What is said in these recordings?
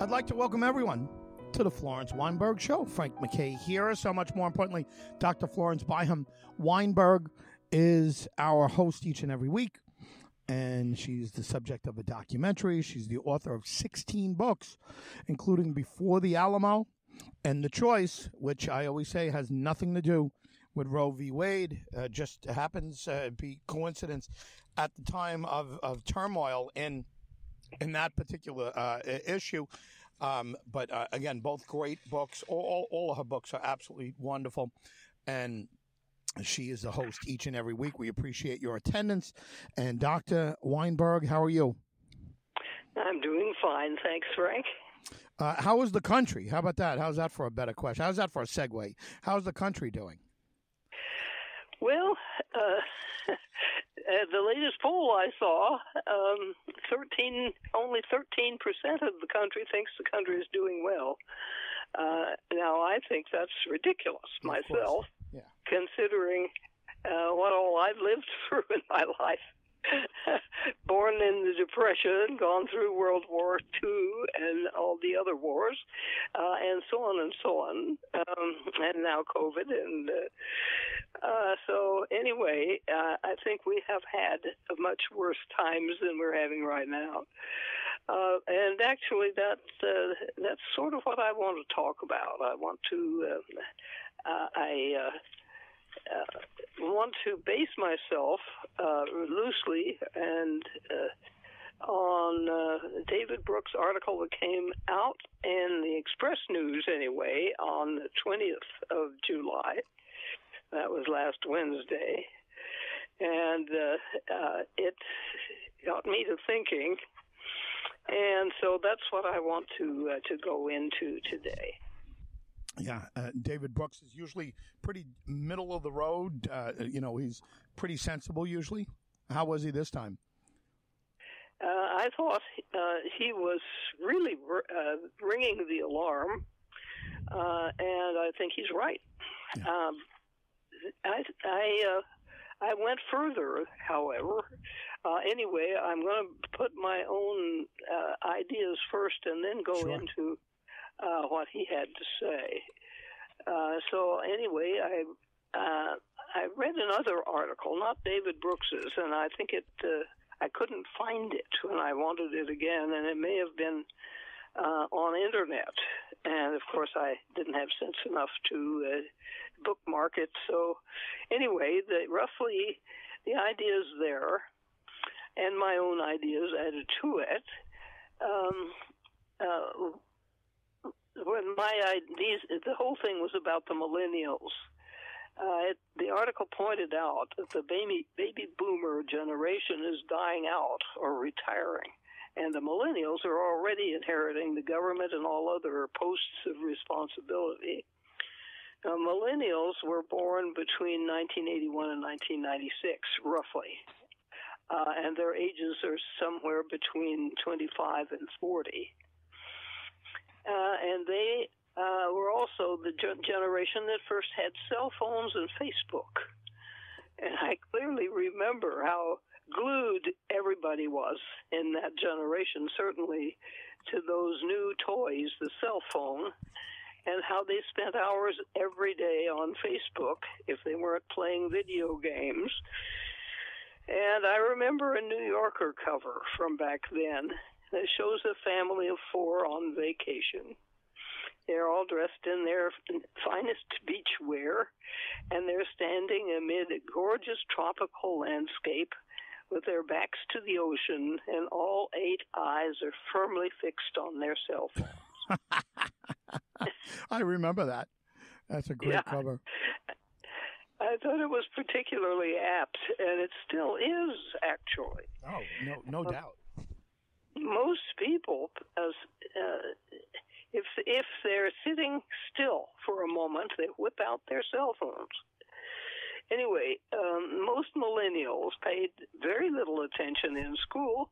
I'd like to welcome everyone to the Florence Weinberg Show. Frank McKay here. So much more importantly, Dr. Florence Byham Weinberg is our host each and every week, and she's the subject of a documentary. She's the author of 16 books, including Before the Alamo and The Choice, which I always say has nothing to do with Roe v. Wade. Just happens to be coincidence at the time of turmoil in that particular issue. But again, both great books. All of her books are absolutely wonderful. And she is the host each and every week. We appreciate your attendance. And Dr. Weinberg, how are you? I'm doing fine. Thanks, Frank. How is the country? How about that? How's that for a better question? How's that for a segue? How's the country doing? Well, the latest poll I saw, only 13% of the country thinks the country is doing well. Now, I think that's ridiculous myself, yeah, considering what all I've lived through in my life. Born in the Depression, gone through World War II and all the other wars, and so on and so on, and now COVID. And so anyway, I think we have had much worse times than we're having right now. And actually, that's sort of what I want to talk about. I want to base myself loosely and on David Brooks' article that came out in the Express News anyway on the 20th of July. That was last Wednesday. And it got me to thinking. And so that's what I want to go into today. Yeah, David Brooks is usually pretty middle of the road. He's pretty sensible usually. How was he this time? I thought he was really ringing the alarm, and I think he's right. Yeah. I went further, however. Anyway, I'm going to put my own ideas first and then go into what he had to say. So anyway, I read another article, not David Brooks's, and I think I couldn't find it when I wanted it again, and it may have been on internet. And of course, I didn't have sense enough to bookmark it. So anyway, roughly the ideas there, and my own ideas added to it. The whole thing was about the millennials. The article pointed out that the baby boomer generation is dying out or retiring, and the millennials are already inheriting the government and all other posts of responsibility. Now, millennials were born between 1981 and 1996, roughly, and their ages are somewhere between 25 and 40. And they were also the generation that first had cell phones and Facebook. And I clearly remember how glued everybody was in that generation, certainly to those new toys, the cell phone, and how they spent hours every day on Facebook if they weren't playing video games. And I remember a New Yorker cover from back then that shows a family of four on vacation. They're all dressed in their finest beach wear, and they're standing amid a gorgeous tropical landscape with their backs to the ocean, and all eight eyes are firmly fixed on their cell phones. I remember that. That's a great cover. I thought it was particularly apt, and it still is, actually. Oh, no doubt. Most people, if they're sitting still for a moment, they whip out their cell phones. Anyway, most millennials paid very little attention in school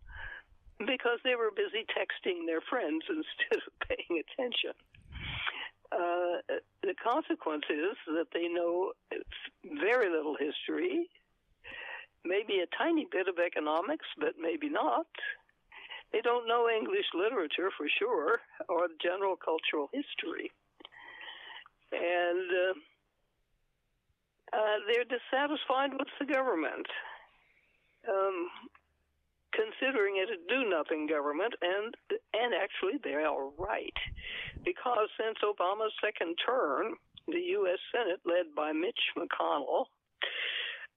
because they were busy texting their friends instead of paying attention. The consequence is that they know very little history, maybe a tiny bit of economics, but maybe not. They don't know English literature for sure, or general cultural history. And they're dissatisfied with the government, considering it a do-nothing government, and actually they are right, because since Obama's second term, the U.S. Senate, led by Mitch McConnell,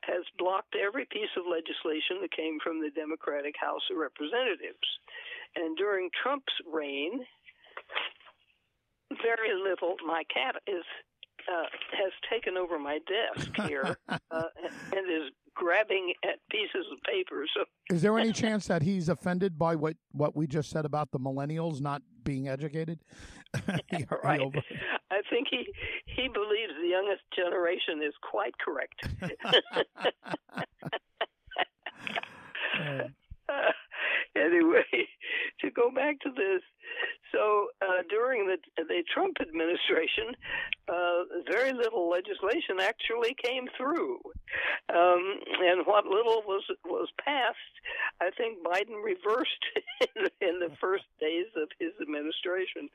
has blocked every piece of legislation that came from the Democratic House of Representatives. And during Trump's reign, very little, my cat is has taken over my desk here and is grabbing at pieces of paper. So, is there any chance that he's offended by what we just said about the millennials not being educated? Right. I think he believes the youngest generation is quite correct. Anyway, to go back to this, so during the Trump administration, very little legislation actually came through. And what little was passed, I think Biden reversed in the first days of his administration.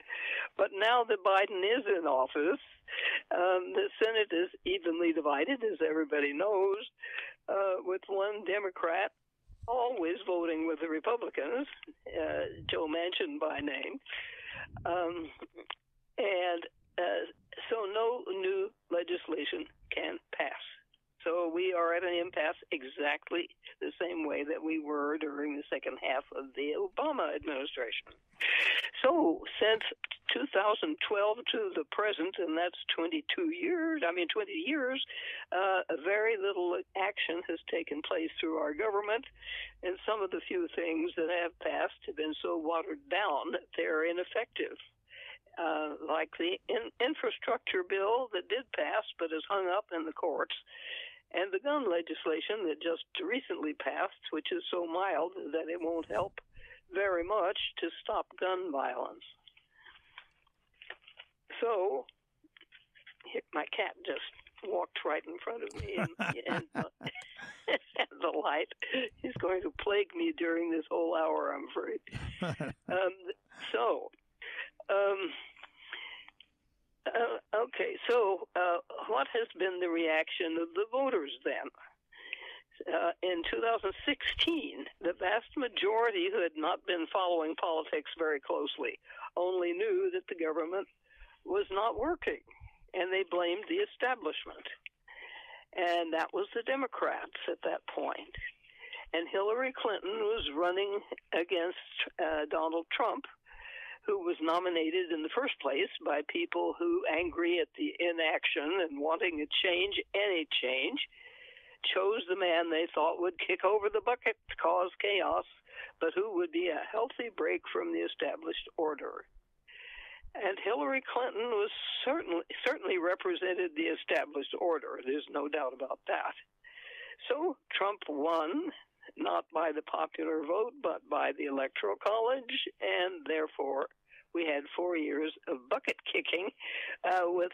But now that Biden is in office, the Senate is evenly divided, as everybody knows, with one Democrat always voting with the Republicans, Joe Manchin by name. So no new legislation can pass. So we are at an impasse exactly the same way that we were during the second half of the Obama administration. So since 2012 to the present, and that's 20 years, very little action has taken place through our government, and some of the few things that have passed have been so watered down that they're ineffective. Like the infrastructure bill that did pass but is hung up in the courts, and the gun legislation that just recently passed, which is so mild that it won't help very much to stop gun violence. So, my cat just walked right in front of me and the light. He's going to plague me during this whole hour, I'm afraid. So what has been the reaction of the voters then? In 2016, the vast majority who had not been following politics very closely only knew that the government was not working, and they blamed the establishment. And that was the Democrats at that point. And Hillary Clinton was running against Donald Trump, who was nominated in the first place by people who, angry at the inaction and wanting to change any change, chose the man they thought would kick over the bucket to cause chaos, but who would be a healthy break from the established order. And Hillary Clinton was certainly represented the established order. There's no doubt about that. So Trump won, not by the popular vote, but by the Electoral College, and therefore we had 4 years of bucket kicking with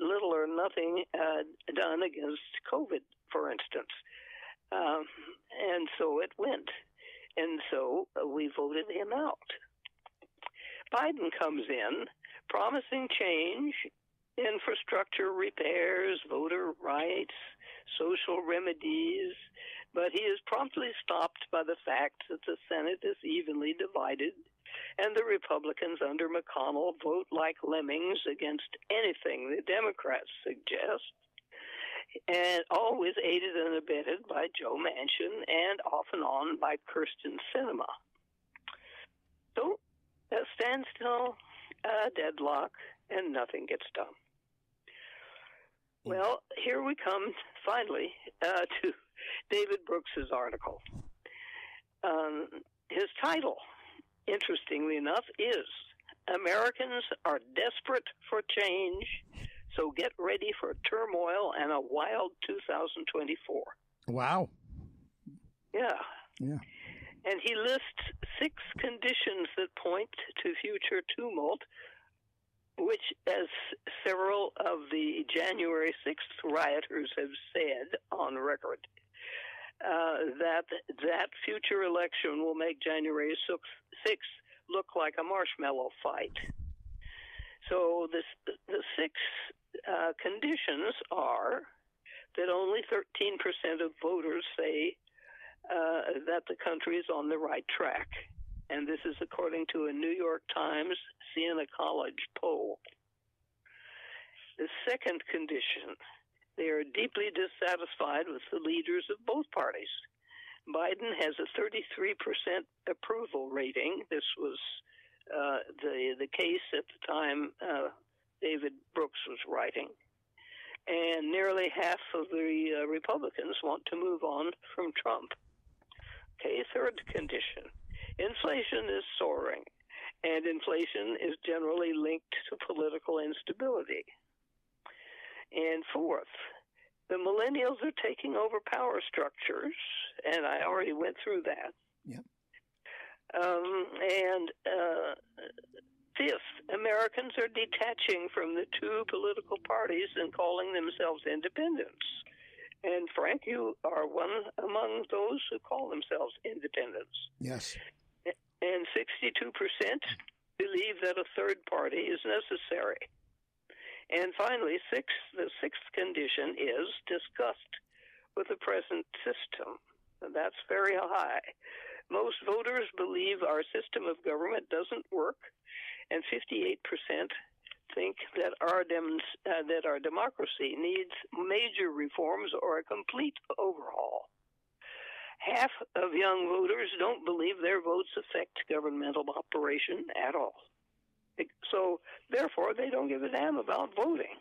little or nothing done against COVID, for instance. And so it went. And so we voted him out. Biden comes in, promising change, infrastructure repairs, voter rights, social remedies, but he is promptly stopped by the fact that the Senate is evenly divided and the Republicans under McConnell vote like lemmings against anything the Democrats suggest, and always aided and abetted by Joe Manchin and off and on by Kirsten Sinema. So, a standstill, a deadlock, and nothing gets done. Well, here we come finally to David Brooks' article. His title, interestingly enough, is Americans Are Desperate for Change, So Get Ready for Turmoil and a Wild 2024. Wow. Yeah. Yeah. And he lists 6 conditions that point to future tumult, which, as several of the January 6th rioters have said on record, that future election will make January 6th look like a marshmallow fight. So the six conditions are that only 13% of voters say that the country is on the right track. And this is according to a New York Times-Siena College poll. The second condition, they are deeply dissatisfied with the leaders of both parties. Biden has a 33% approval rating. This was the case at the time David Brooks was writing. And nearly half of the Republicans want to move on from Trump. Okay, third condition. Inflation is soaring, and inflation is generally linked to political instability. And fourth, the millennials are taking over power structures, and I already went through that. Yep. Fifth, Americans are detaching from the two political parties and calling themselves independents. And Frank, you are one among those who call themselves independents. Yes. And 62% believe that a third party is necessary. And finally, the sixth condition is disgust with the present system. And that's very high. Most voters believe our system of government doesn't work, and 58% think that our democracy needs major reforms or a complete overhaul. Half of young voters don't believe their votes affect governmental operation at all. So, therefore, they don't give a damn about voting,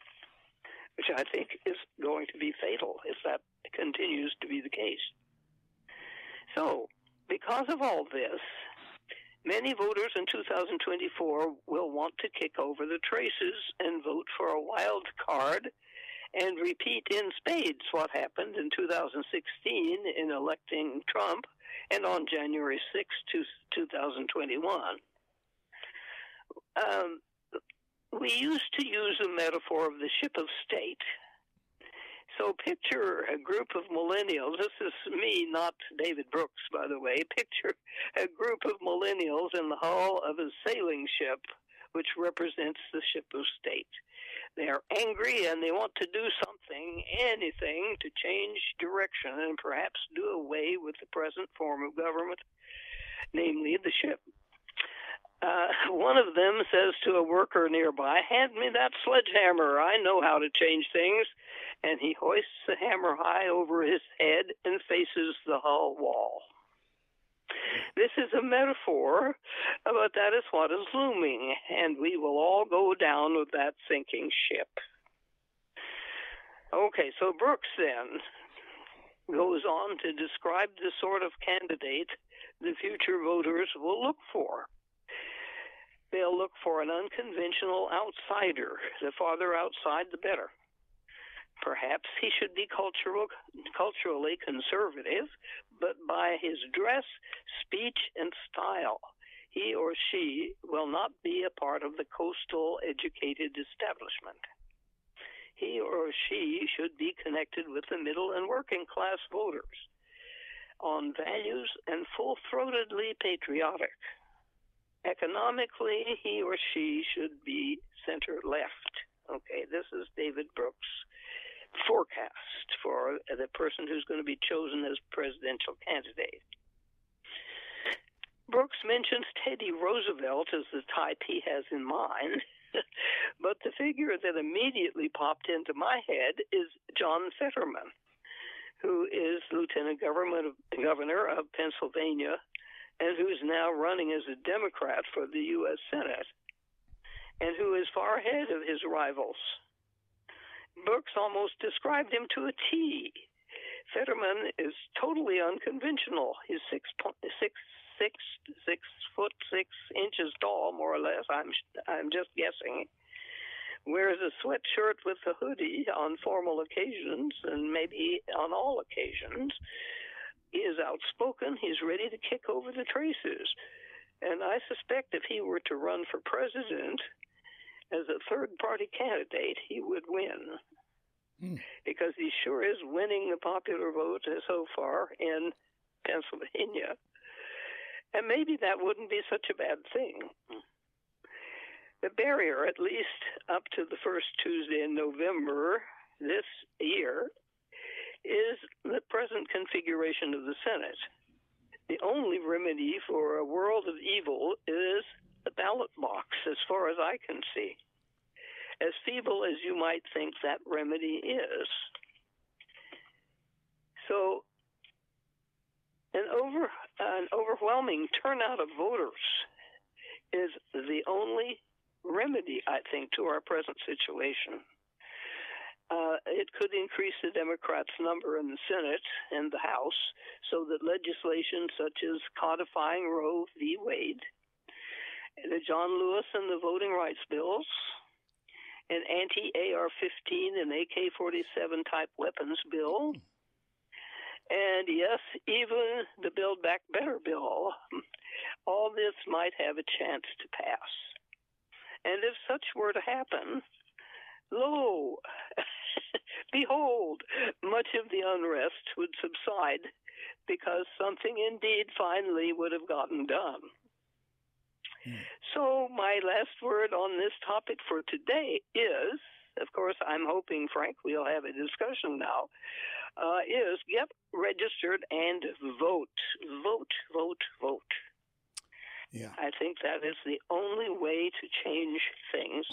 which I think is going to be fatal if that continues to be the case. So, because of all this, many voters in 2024 will want to kick over the traces and vote for a wild card and repeat in spades what happened in 2016 in electing Trump and on January 6, 2021. We used to use a metaphor of the ship of state. So picture a group of millennials. This is me, not David Brooks, by the way. Picture a group of millennials in the hull of a sailing ship, which represents the ship of state. They are angry and they want to do something, anything, to change direction and perhaps do away with the present form of government, namely the ship. One of them says to a worker nearby, "Hand me that sledgehammer. I know how to change things." And he hoists the hammer high over his head and faces the hull wall. This is a metaphor, but that is what is looming, and we will all go down with that sinking ship. Okay, so Brooks then goes on to describe the sort of candidate the future voters will look for. They'll look for an unconventional outsider. The farther outside, the better. Perhaps he should be culturally conservative, but by his dress, speech, and style, he or she will not be a part of the coastal educated establishment. He or she should be connected with the middle and working class voters on values and full-throatedly patriotic. Economically, he or she should be center-left. Okay, this is David Brooks' forecast for the person who's going to be chosen as presidential candidate. Brooks mentions Teddy Roosevelt as the type he has in mind, but the figure that immediately popped into my head is John Fetterman, who is Lieutenant Governor of Pennsylvania, and who's now running as a Democrat for the U.S. Senate, and who is far ahead of his rivals. Brooks almost described him to a T. Fetterman is totally unconventional. He's 6 foot 6 inches tall, more or less. I'm just guessing. Wears a sweatshirt with a hoodie on formal occasions, and maybe on all occasions. He is outspoken. He's ready to kick over the traces. And I suspect if he were to run for president as a third-party candidate, he would win. because he sure is winning the popular vote so far in Pennsylvania. And maybe that wouldn't be such a bad thing. The barrier, at least up to the first Tuesday in November this year, is the present configuration of the Senate. The only remedy for a world of evil is the ballot box, as far as I can see, as feeble as you might think that remedy is. So an overwhelming turnout of voters is the only remedy, I think, to our present situation. It could increase the Democrats' number in the Senate and the House so that legislation such as codifying Roe v. Wade, the John Lewis and the voting rights bills, an anti-AR-15 and AK-47 type weapons bill, and yes, even the Build Back Better bill, all this might have a chance to pass. And if such were to happen, lo, behold, much of the unrest would subside because something indeed finally would have gotten done. So my last word on this topic for today is, of course, I'm hoping, Frank, we'll have a discussion now, is get registered and vote. Vote, vote, vote. Yeah. I think that is the only way to change things.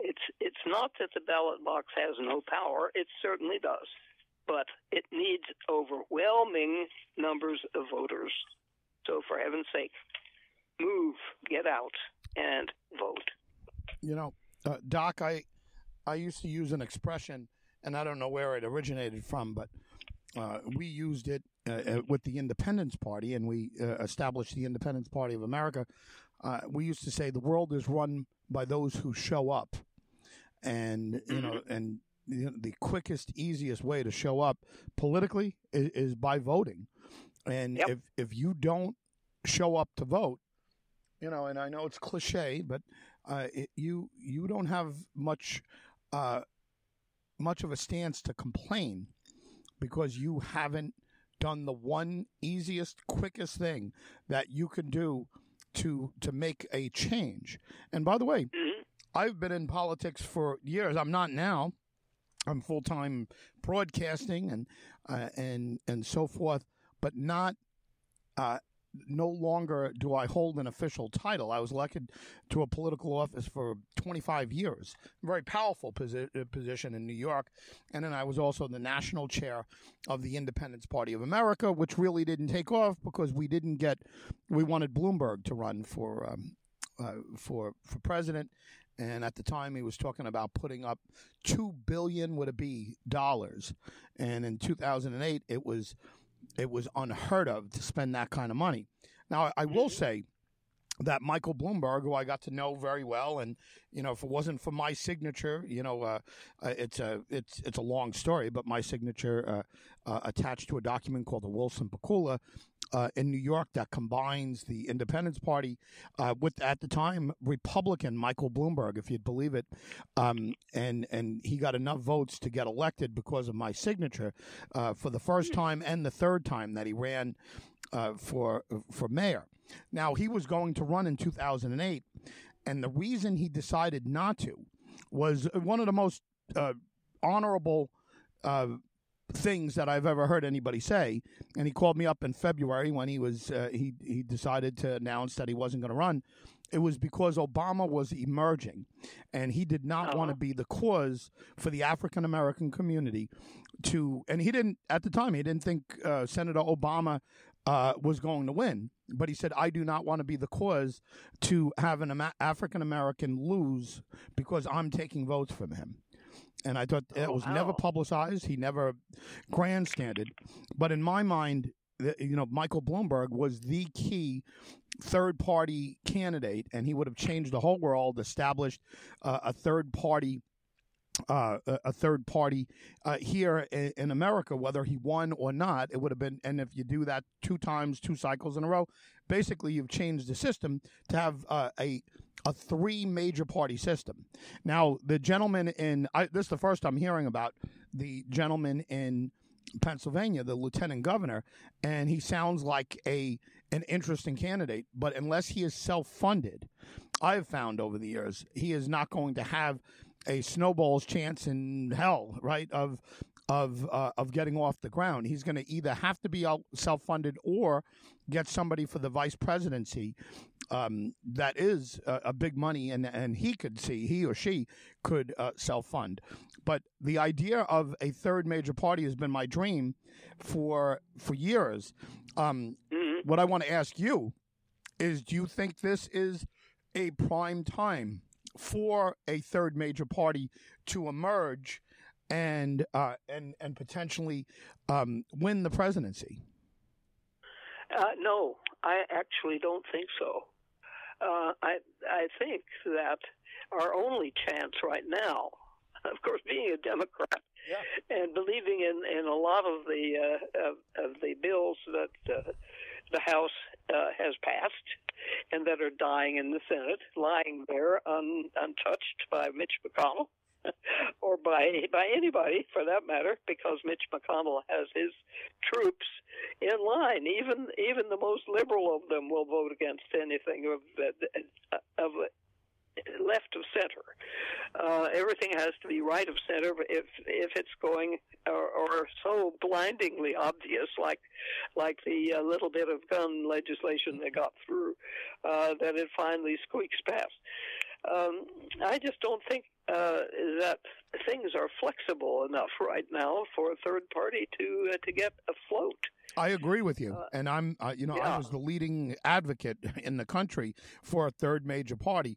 It's not that the ballot box has no power. It certainly does. But it needs overwhelming numbers of voters. So for heaven's sake, move, get out, and vote. You know, Doc, I used to use an expression, and I don't know where it originated from, but we used it with the Independence Party, and we established the Independence Party of America. We used to say the world is run by those who show up. And, you know, and the quickest, easiest way to show up politically is by voting. And if you don't show up to vote, you know, and I know it's cliche, but you don't have much of a stance to complain because you haven't done the one easiest, quickest thing that you can do to make a change. And by the way, I've been in politics for years. I'm not now. I'm full-time broadcasting and so forth, but not no longer do I hold an official title. I was elected to a political office for 25 years, a very powerful position in New York. And then I was also the national chair of the Independence Party of America, which really didn't take off because we wanted Bloomberg to run for president. And at the time, he was talking about putting up $2 billion dollars. And in 2008, it was unheard of to spend that kind of money. Now, I will say that Michael Bloomberg, who I got to know very well, and, you know, if it wasn't for my signature, you know, it's a long story, but my signature attached to a document called the Wilson Pakula in New York that combines the Independence Party with, at the time, Republican Michael Bloomberg, if you'd believe it. And he got enough votes to get elected because of my signature for the first time and the third time that he ran for mayor. Now, he was going to run in 2008, and the reason he decided not to was one of the most honorable things that I've ever heard anybody say. And he called me up in February when he was he decided to announce that he wasn't going to run. It was because Obama was emerging, and he did not want to be the cause for the African-American community to, and he didn't, at the time, he didn't think Senator Obama was going to win, but he said, I do not want to be the cause to have an African-American lose because I'm taking votes from him. And I thought that was never publicized. He never grandstanded. But in my mind, you know, Michael Bloomberg was the key third-party candidate, and he would have changed the whole world, established a third party here in America, whether he won or not. It would have been, and if you do that two times, two cycles in a row, basically you've changed the system to have a three major party system. Now, the gentleman this is the first I'm hearing about the gentleman in Pennsylvania, the lieutenant governor, and he sounds like an interesting candidate. But unless he is self-funded, I have found over the years, he is not going to have a snowball's chance in hell, right, of getting off the ground. He's going to either have to be self-funded or get somebody for the vice presidency that is a big money, and he or she could self-fund. But the idea of a third major party has been my dream for years. What I want to ask you is, do you think this is a prime time for a third major party to emerge and potentially win the presidency? No, I actually don't think so. I think that our only chance right now, of course, being a Democrat and believing in a lot of the of the bills that the House has passed and that are dying in the Senate, lying there untouched by Mitch McConnell or by anybody for that matter, because Mitch McConnell has his troops in line. Even the most liberal of them will vote against anything of left of center. Everything has to be right of center if it's going or so blindingly obvious, like the little bit of gun legislation that got through that it finally squeaks past. I just don't think that things are flexible enough right now for a third party to get afloat. I agree with you, and I'm I was the leading advocate in the country for a third major party,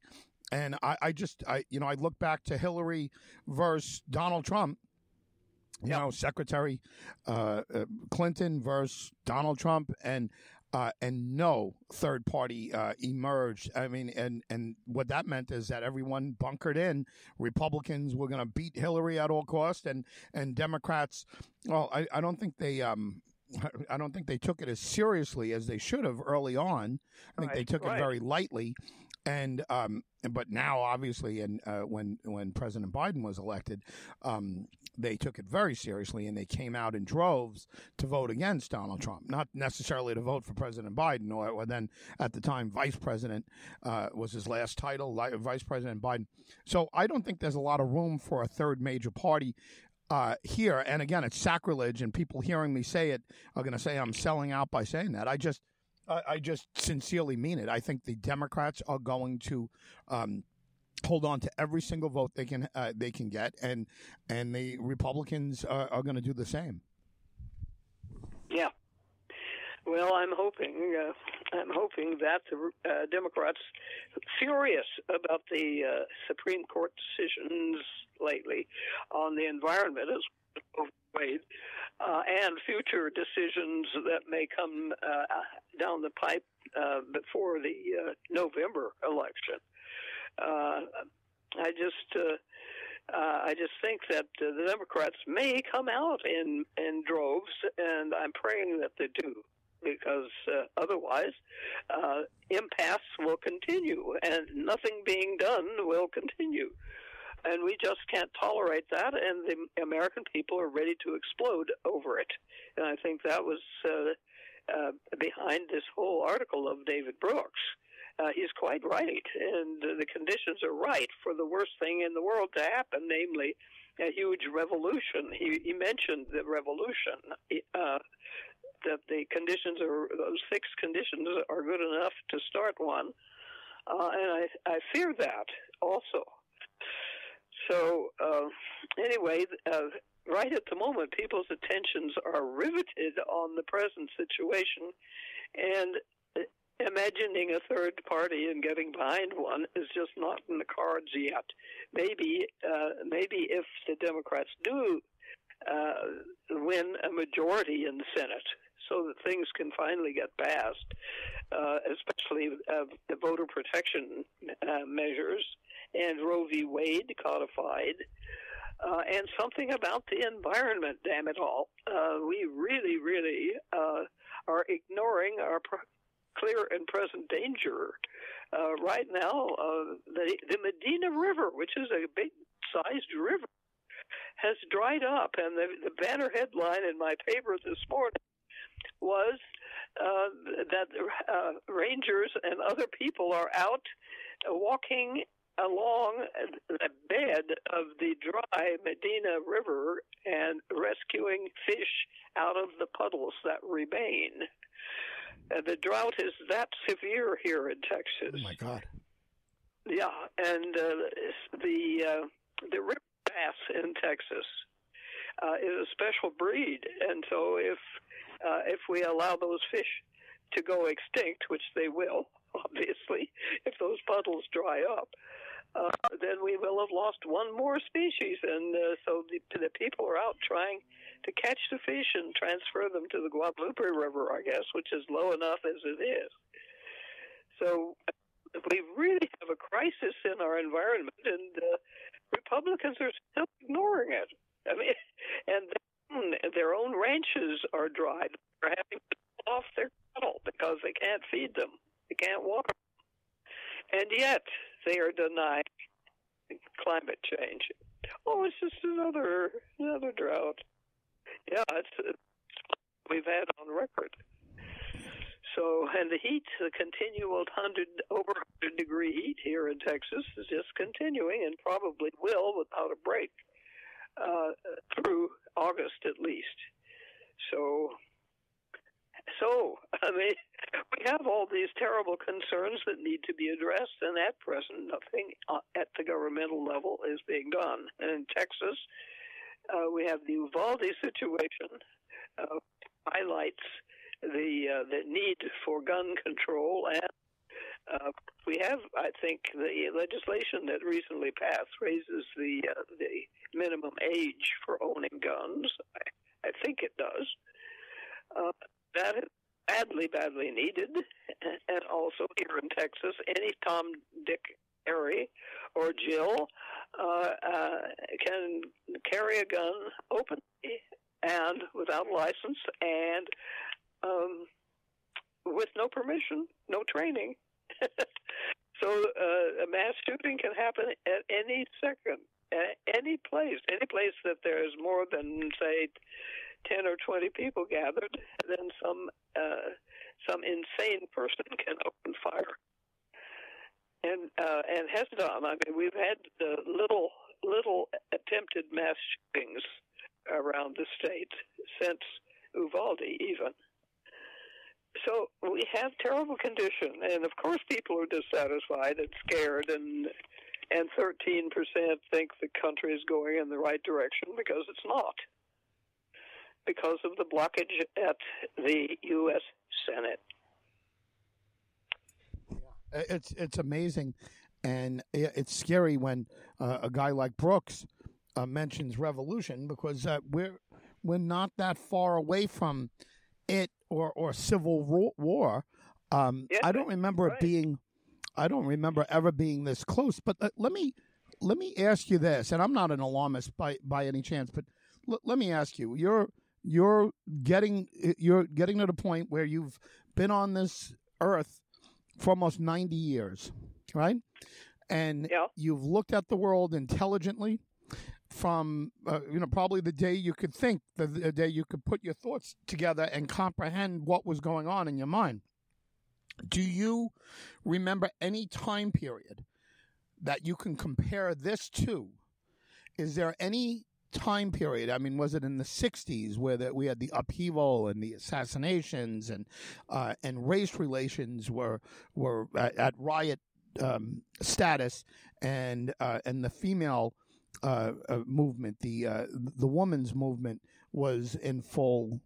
and I look back to Hillary versus Donald Trump. You know, Secretary Clinton versus Donald Trump, and no third party emerged. I mean, and what that meant is that everyone bunkered in. Republicans were going to beat Hillary at all costs, and Democrats, well, I don't think they took it as seriously as they should have early on. I think they took it very lightly. And but now, obviously, and when President Biden was elected, they took it very seriously, and they came out in droves to vote against Donald Trump, not necessarily to vote for President Biden, or then at the time Vice President was his last title, Vice President Biden. So I don't think there's a lot of room for a third major party here. And again, it's sacrilege, and people hearing me say it are going to say I'm selling out by saying that. I just sincerely mean it. I think the Democrats are going to hold on to every single vote they can get, and the Republicans are going to do the same. Yeah. Well, I'm hoping that the Democrats, furious about the Supreme Court decisions lately on the environment as well, Wade, and future decisions that may come down the pipe before the November election. I just think that the Democrats may come out in droves, and I'm praying that they do, because otherwise impasse will continue, and nothing being done will continue. And we just can't tolerate that, and the American people are ready to explode over it. And I think that was behind this whole article of David Brooks. He's quite right, and the conditions are right for the worst thing in the world to happen, namely a huge revolution. He mentioned the revolution, that the conditions are – those six conditions are good enough to start one, and I fear that also. So anyway, right at the moment, people's attentions are riveted on the present situation, and imagining a third party and getting behind one is just not in the cards yet. Maybe if the Democrats do win a majority in the Senate, so that things can finally get passed, especially the voter protection measures and Roe v. Wade codified, and something about the environment, damn it all. We really, really are ignoring our clear and present danger. Right now, the Medina River, which is a big-sized river, has dried up. And the banner headline in my paper this morning was that rangers and other people are out walking along the bed of the dry Medina River and rescuing fish out of the puddles that remain. The drought is that severe here in Texas. Oh, my God. Yeah, and the river bass in Texas is a special breed, and so if we allow those fish to go extinct, which they will, obviously, if those puddles dry up, then we will have lost one more species, and so the people are out trying to catch the fish and transfer them to the Guadalupe River, I guess, which is low enough as it is. So we really have a crisis in our environment, and Republicans are still ignoring it. I mean, and their own ranches are dry. They're having to pull off their cattle because they can't feed them. They can't water them. And yet they are denying climate change. Oh, it's just another drought. Yeah, it's we've had on record. So, and the heat, the continual over 100 degree heat here in Texas is just continuing and probably will without a break through August at least. So, I mean, we have all these terrible concerns that need to be addressed, and at present, nothing at the governmental level is being done. And in Texas, we have the Uvalde situation, highlights the need for gun control, and we have, I think, the legislation that recently passed raises the minimum age for owning guns. I think it does. That is badly needed, and also here in Texas, any Tom, Dick, Harry, or Jill can carry a gun openly and without a license and with no permission, no training. So a mass shooting can happen at any second, at any place that there is more than, say, 10 or 20 people gathered, then some insane person can open fire. And has done. I mean, we've had little attempted mass shootings around the state since Uvalde even. So we have terrible condition, and of course people are dissatisfied and scared, and 13% think the country is going in the right direction because it's not, because of the blockage at the U.S. Senate. It's amazing, and it's scary when a guy like Brooks mentions revolution, because we're not that far away from it or civil war. Yes, I don't remember right. I don't remember ever being this close. But let me ask you this, and I'm not an alarmist by any chance, but let me ask you: you're getting to the point where you've been on this earth for almost 90 years, right? And you've looked at the world intelligently from, probably the day you could think, the day you could put your thoughts together and comprehend what was going on in your mind. Do you remember any time period that you can compare this to? Is there any time period? I mean, was it in the 60s where we had the upheaval and the assassinations and race relations were at riot status, and the female movement, the woman's movement was in full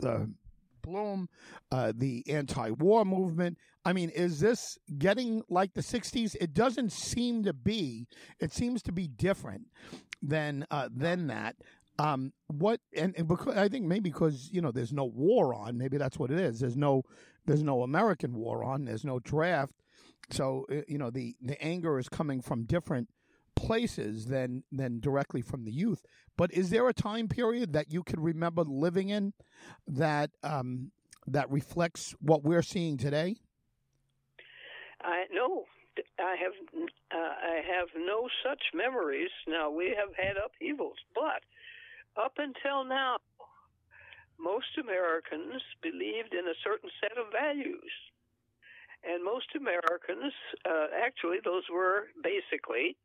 bloom, the anti-war movement. I mean, is this getting like the 60s? It doesn't seem to be. It seems to be different than that. Because I think maybe because, there's no war on, maybe that's what it is. There's no American war on, there's no draft. So, the anger is coming from different places than directly from the youth. But is there a time period that you could remember living in that that reflects what we're seeing today? No, I have no such memories. Now, we have had upheavals, but up until now, most Americans believed in a certain set of values. And most Americans, actually, those were basically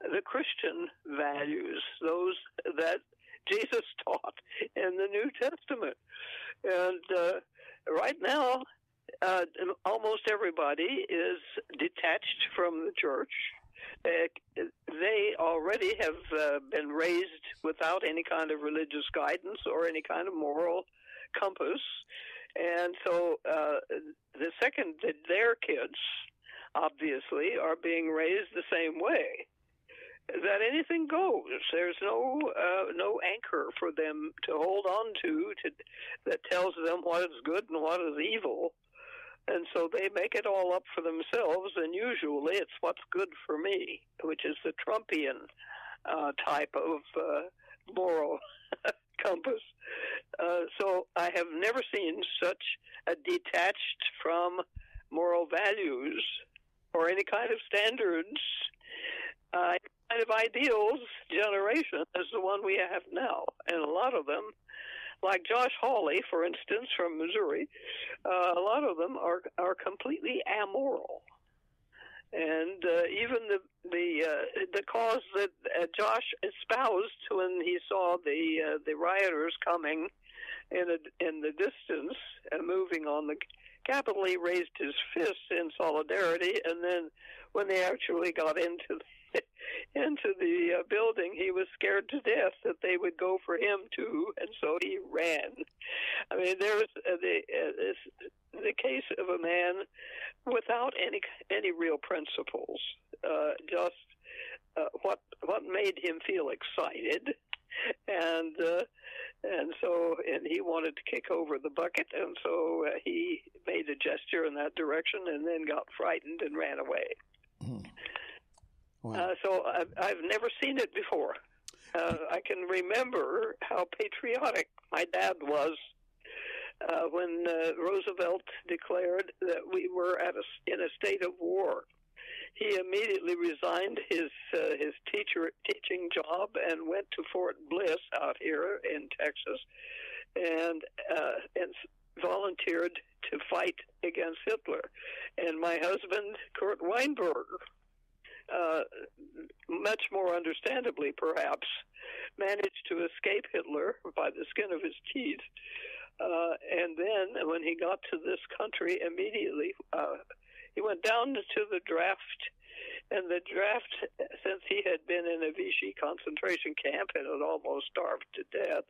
the Christian values, those that Jesus taught in the New Testament. And right now, almost everybody is detached from the church. They already have been raised without any kind of religious guidance or any kind of moral compass. And so the second that their kids, obviously, are being raised the same way, that anything goes. There's no anchor for them to hold on to that tells them what is good and what is evil. And so they make it all up for themselves, and usually it's what's good for me, which is the Trumpian type of moral compass. So I have never seen such a detached from moral values or any kind of standards, any kind of ideals generation as the one we have now. And a lot of them, like Josh Hawley, for instance, from Missouri, a lot of them are completely amoral. And even the cause that Josh espoused when he saw the rioters coming in the distance and moving on the Capitol, he raised his fist in solidarity. And then when they actually got into the building, he was scared to death that they would go for him too, and so he ran. I mean, there's the case of a man without any real principles, just what made him feel excited, and he wanted to kick over the bucket, and so he made a gesture in that direction, and then got frightened and ran away. Mm. Wow. So I've never seen it before. I can remember how patriotic my dad was when Roosevelt declared that we were in a state of war. He immediately resigned his teaching job and went to Fort Bliss out here in Texas, and volunteered to fight against Hitler. And my husband, Kurt Weinberger, much more understandably perhaps, managed to escape Hitler by the skin of his teeth. And then when he got to this country, immediately he went down to the draft. And the draft, since he had been in a Vichy concentration camp and had almost starved to death,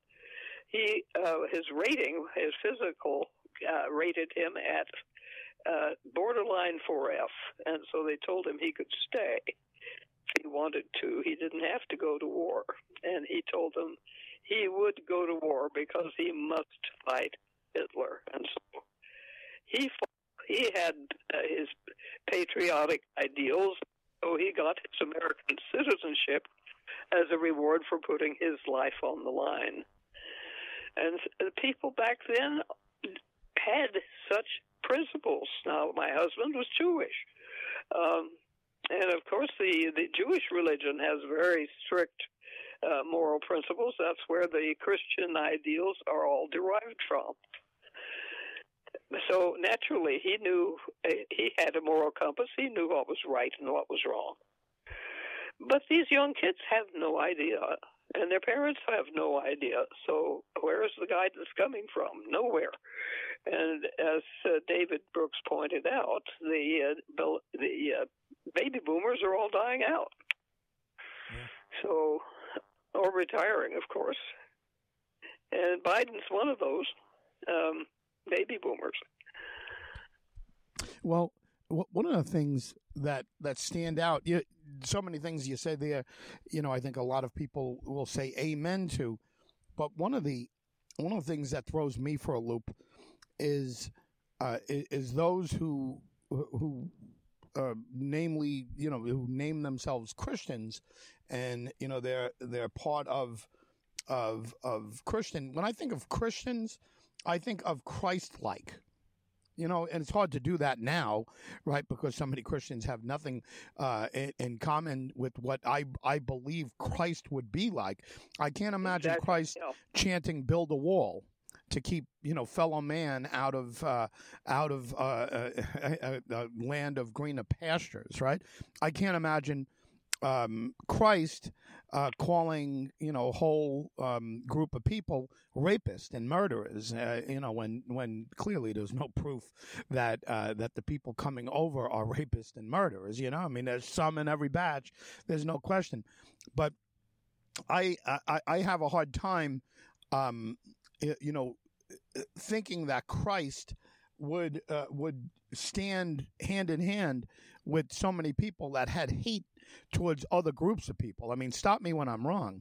his physical, rated him at borderline 4F, and so they told him he could stay if he wanted to. He didn't have to go to war, and he told them he would go to war because he must fight Hitler. And so he had his patriotic ideals, so he got his American citizenship as a reward for putting his life on the line. And the people back then had such principles. Now, my husband was Jewish, and of course the Jewish religion has very strict moral principles. That's where the Christian ideals are all derived from. So naturally, he knew he had a moral compass. He knew what was right and what was wrong. But these young kids have no idea, and their parents have no idea. So where is the guidance coming from? Nowhere. And as David Brooks pointed out, the baby boomers are all dying out. Yeah. So, or retiring, of course. And Biden's one of those baby boomers. Well, one of the things that stand out, so many things you said there, I think a lot of people will say amen to, but one of the things that throws me for a loop is those who namely, who name themselves Christians, and they're part of Christian. When I think of Christians, I think of Christ-like. You know, and it's hard to do that now, right, because so many Christians have nothing in common with what I believe Christ would be like. I can't imagine exactly. Christ chanting, build a wall to keep, you know, fellow man out of land of greener pastures, right? I can't imagine Christ calling, you know, a whole group of people rapists and murderers, you know, when clearly there's no proof that that the people coming over are rapists and murderers. You know, I mean, there's some in every batch. There's no question. But I have a hard time, you know, thinking that Christ would stand hand in hand with so many people that had hate towards other groups of people. I mean, stop me when I'm wrong.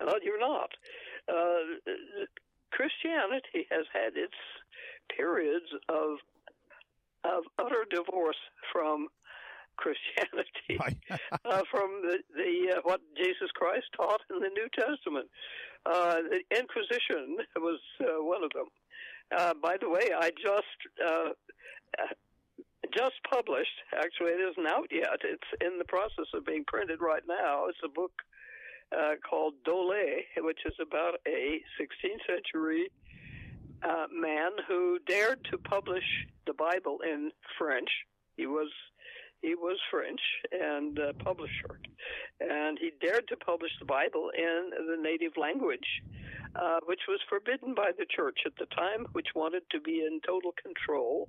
No, you're not. Christianity has had its periods of utter divorce from Christianity, right. From the what Jesus Christ taught in the New Testament. The Inquisition was one of them. By the way, I just published, actually it isn't out yet, it's in the process of being printed right now, it's a book called Dole, which is about a 16th century man who dared to publish the Bible in French. He was French and a publisher, and he dared to publish the Bible in the native language, which was forbidden by the church at the time, which wanted to be in total control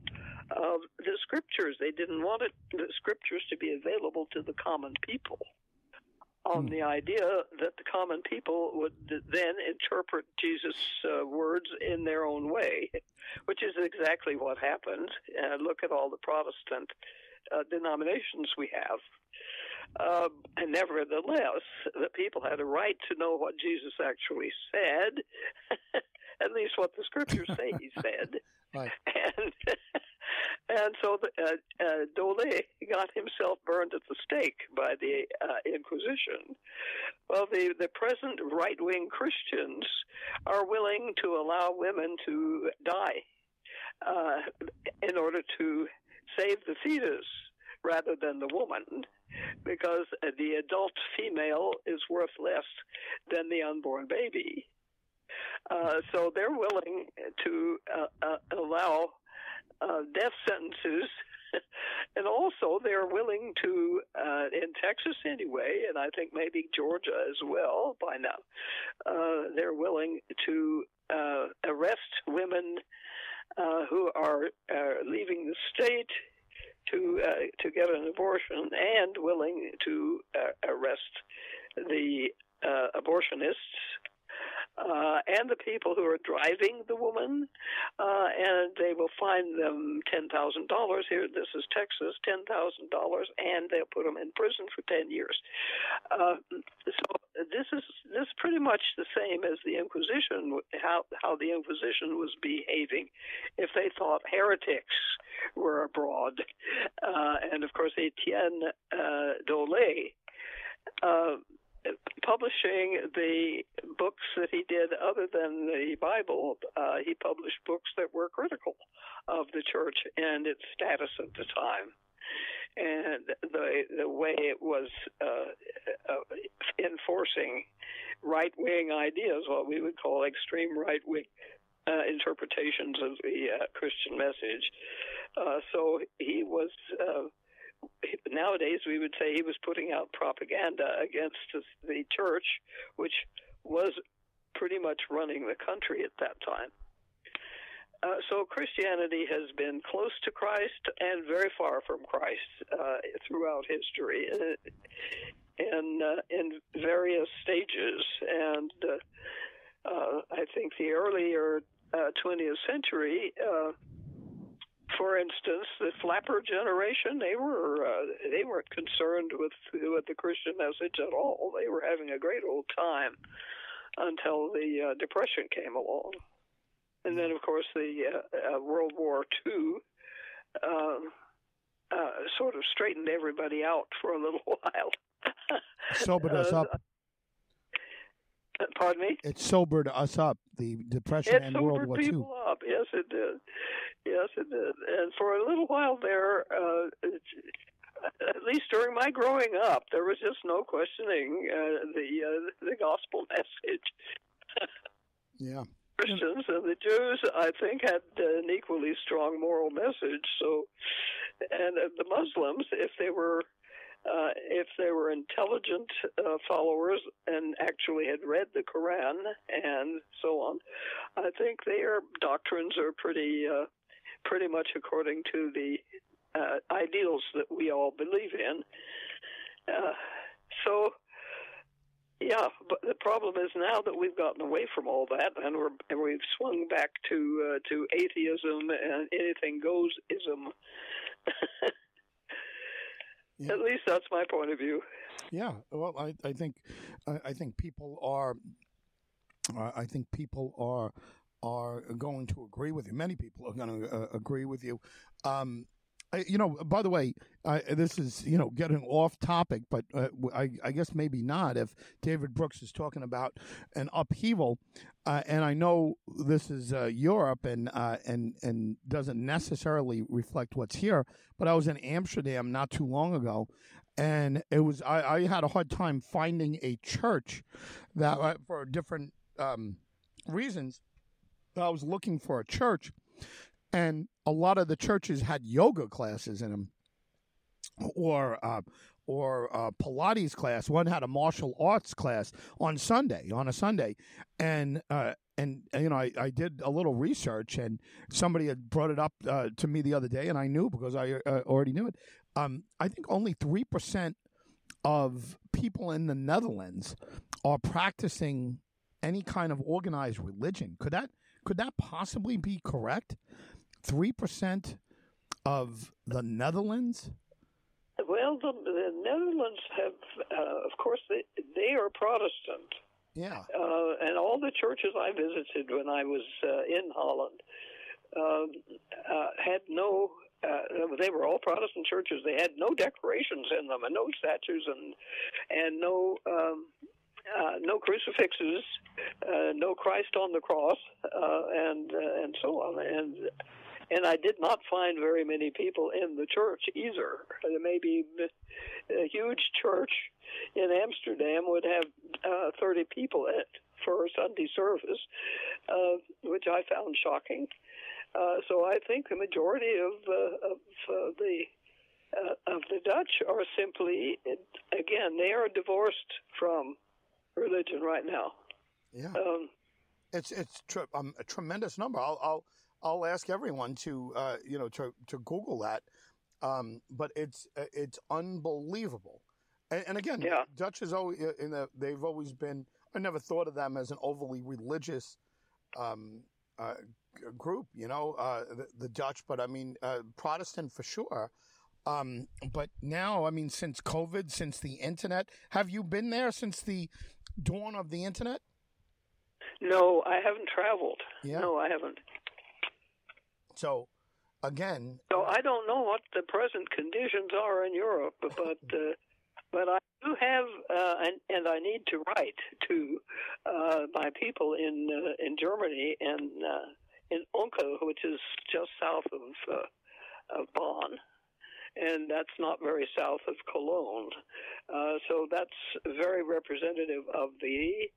of the scriptures. They didn't want the scriptures to be available to the common people on the idea that the common people would then interpret Jesus' words in their own way, which is exactly what happened. Look at all the Protestant denominations we have. And nevertheless, the people had a right to know what Jesus actually said, at least what the scriptures say he said. Right. And so Dole got himself burned at the stake by the Inquisition. Well, the present right-wing Christians are willing to allow women to die in order to save the fetus rather than the woman, because the adult female is worth less than the unborn baby. So they're willing to allow death sentences, and also they're willing to, in Texas anyway, and I think maybe Georgia as well by now, they're willing to arrest women who are leaving the state to get an abortion, and willing to arrest the abortionists and the people who are driving the woman, and they will fine them $10,000. Here, this is Texas, $10,000, and they'll put them in prison for 10 years. So this is pretty much the same as the Inquisition. How the Inquisition was behaving, if they thought heretics were abroad, and of course Etienne Dole, publishing the books that he did other than the Bible, he published books that were critical of the church and its status at the time, and the way it was enforcing right-wing ideas, what we would call extreme right-wing interpretations of the Christian message. So he was... nowadays, we would say he was putting out propaganda against the church, which was pretty much running the country at that time. So Christianity has been close to Christ and very far from Christ throughout history in various stages. And I think the earlier 20th century... for instance, the flapper generation, they weren't concerned with the Christian message at all. They were having a great old time until the Depression came along. And then, of course, the World War II sort of straightened everybody out for a little while. Sobered us up. Pardon me? It sobered us up, the Depression and World War II. It sobered people up. Yes, it did. Yes, it did. And for a little while there, at least during my growing up, there was just no questioning the gospel message. Yeah. Christians and the Jews, I think, had an equally strong moral message. So, and the Muslims, if they were intelligent followers and actually had read the Quran and so on, I think their doctrines are pretty much according to the ideals that we all believe in. So. Yeah, but the problem is now that we've gotten away from all that, and we've swung back to atheism and anything goes ism. Yeah. At least that's my point of view. Yeah, well, I think people are going to agree with you. Many people are going to agree with you. By the way, this is, getting off topic, but I guess maybe not if David Brooks is talking about an upheaval. And I know this is Europe and doesn't necessarily reflect what's here. But I was in Amsterdam not too long ago, and it was I had a hard time finding a church that for different reasons. I was looking for a church. And a lot of the churches had yoga classes in them, or Pilates class. One had a martial arts class on a Sunday, and I did a little research, and somebody had brought it up to me the other day, and I knew because I already knew it. I think only 3% of people in the Netherlands are practicing any kind of organized religion. Could that possibly be correct? 3% of the Netherlands? Well, the Netherlands have, of course, they are Protestant. Yeah. And all the churches I visited when I was in Holland had no, they were all Protestant churches. They had no decorations in them and no statues and no... no crucifixes, no Christ on the cross, and so on. And I did not find very many people in the church either. Maybe a huge church in Amsterdam would have 30 people in it for Sunday service, which I found shocking. So I think the majority of the Dutch are simply, again, they are divorced from religion right now. Yeah, it's a tremendous number. I'll ask everyone to to Google that. But it's unbelievable. And again, yeah. Dutch is always they've always been. I never thought of them as an overly religious group. The Dutch, but I mean Protestant for sure. But now, I mean, since COVID, since the internet, have you been there since the dawn of the internet? No, I haven't traveled. Yeah. No, I haven't. So, again. So I don't know what the present conditions are in Europe, but I do have, and I need to write to my people in Germany and in Unke, which is just south of Bonn. And that's not very south of Cologne, so that's very representative of the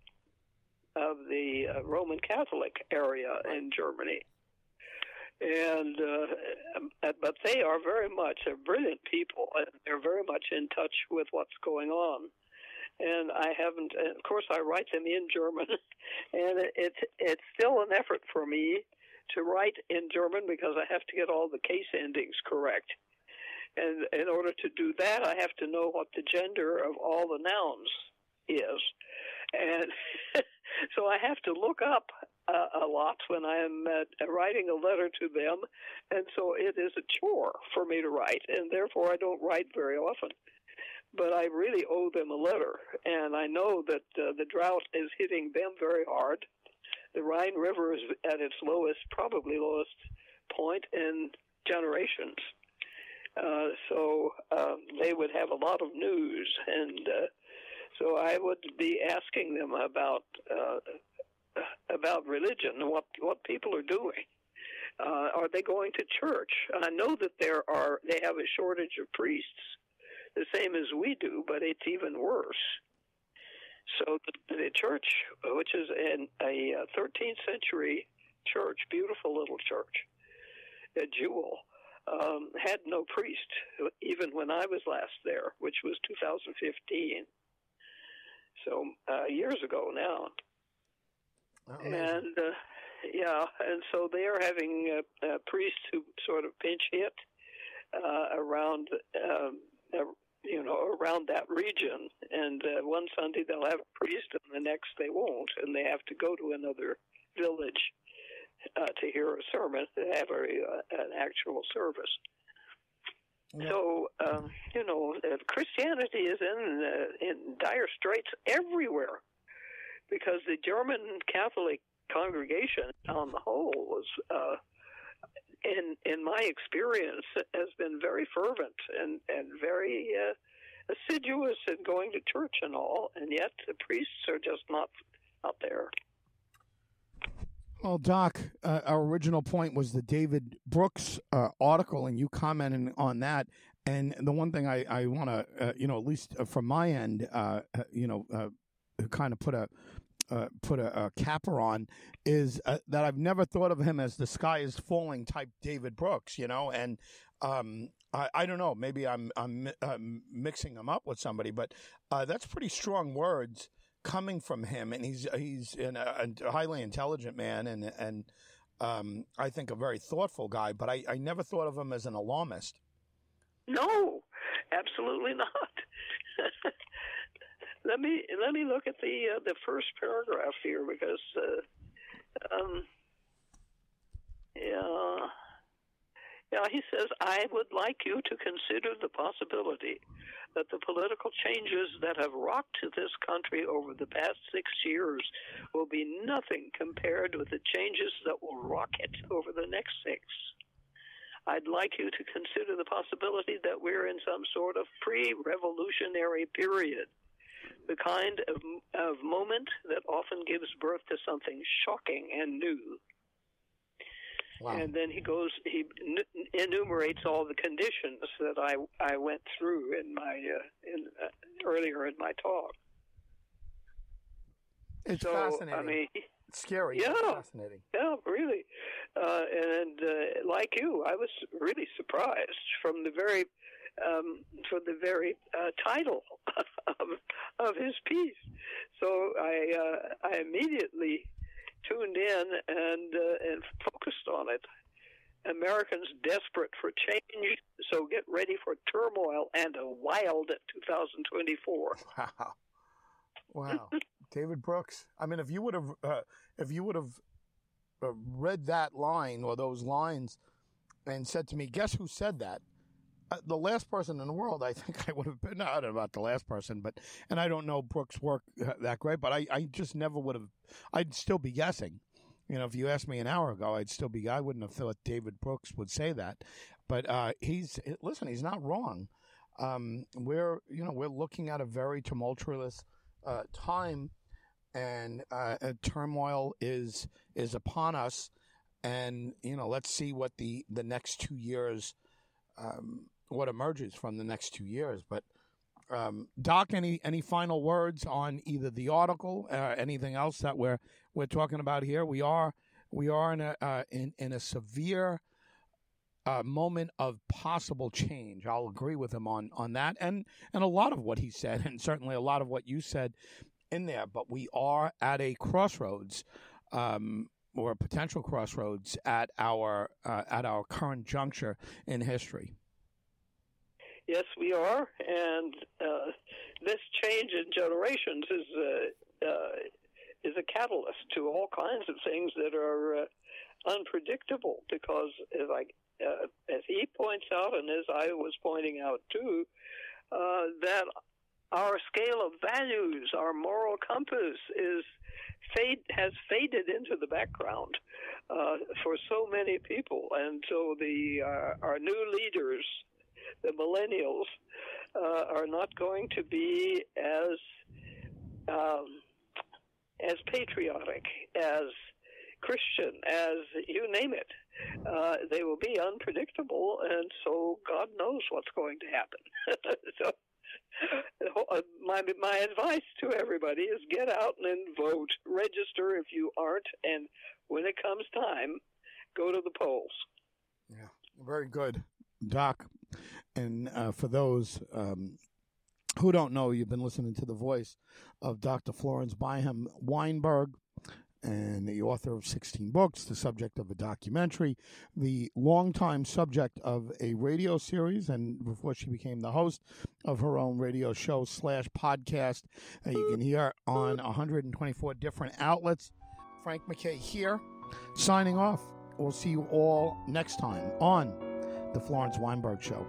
Roman Catholic area in Germany. And but they are very much they're brilliant people, and they're very much in touch with what's going on. And I haven't, and of course, I write them in German, and it's still an effort for me to write in German because I have to get all the case endings correct. And in order to do that, I have to know what the gender of all the nouns is. And so I have to look up a lot when I am writing a letter to them. And so it is a chore for me to write, and therefore I don't write very often. But I really owe them a letter, and I know that the drought is hitting them very hard. The Rhine River is at its probably lowest point in generations. So they would have a lot of news, and So I would be asking them about religion and what people are doing. Are they going to church? I know that they have a shortage of priests, the same as we do, but it's even worse. So the church, which is a 13th century church, beautiful little church, a jewel, had no priest, even when I was last there, which was 2015. So years ago now. Oh. And, and so they are having priests who sort of pinch hit around that region. And one Sunday they'll have a priest, and the next they won't, and they have to go to another village to hear a sermon, to have an actual service. Yeah. So, Christianity is in dire straits everywhere, because the German Catholic congregation on the whole was, in my experience, has been very fervent and very assiduous in going to church and all, and yet the priests are just not out there. Well, Doc, our original point was the David Brooks article, and you commented on that. And the one thing I want to, at least from my end, kind of put a capper on is that I've never thought of him as the sky is falling type David Brooks, and I don't know, maybe I'm mixing him up with somebody, but that's pretty strong words coming from him, and he's a highly intelligent man, and I think a very thoughtful guy, but I never thought of him as an alarmist. No, absolutely not. Let me look at the first paragraph here, because he says, I would like you to consider the possibility that the political changes that have rocked this country over the past 6 years will be nothing compared with the changes that will rock it over the next 6. I'd like you to consider the possibility that we're in some sort of pre-revolutionary period, the kind of moment that often gives birth to something shocking and new. Wow. And then he goes, he enumerates all the conditions that I went through in my earlier in my talk. It's so fascinating. I mean, it's scary. Yeah, it's fascinating. Yeah, really. Like you, I was really surprised from the very title of his piece. So I immediately tuned in and focused on it. Americans desperate for change, so get ready for turmoil and a wild 2024. Wow, David Brooks. I mean, if you would have read that line or those lines and said to me, "Guess who said that?" The last person in the world, I think I would have been. I don't know about the last person, and I don't know Brooks' work that great, but I just never would have. I'd still be guessing. If you asked me an hour ago, I wouldn't have thought David Brooks would say that. But he's not wrong. We're looking at a very tumultuous time, and turmoil is upon us. And let's see what the next 2 years. What emerges from the next 2 years. But, Doc, any final words on either the article or anything else that we're talking about here? We are in a severe moment of possible change. I'll agree with him on that and a lot of what he said, and certainly a lot of what you said in there. But we are at a crossroads, or potential crossroads at our current juncture in history. Yes, we are, and this change in generations is a catalyst to all kinds of things that are unpredictable. Because as he points out, and as I was pointing out too, that our scale of values, our moral compass, has faded into the background for so many people, and so our new leaders, the millennials, are not going to be as as patriotic, as Christian, as you name it. They will be unpredictable, and so God knows what's going to happen. So, my advice to everybody is get out and then vote. Register if you aren't, and when it comes time, go to the polls. Yeah, very good, Doc. And for those who don't know, you've been listening to the voice of Dr. Florence Byham Weinberg, and the author of 16 books, the subject of a documentary, the longtime subject of a radio series, and before she became the host of her own radio show / podcast, you can hear on 124 different outlets. Frank McKay here, signing off. We'll see you all next time on The Florence Weinberg Show.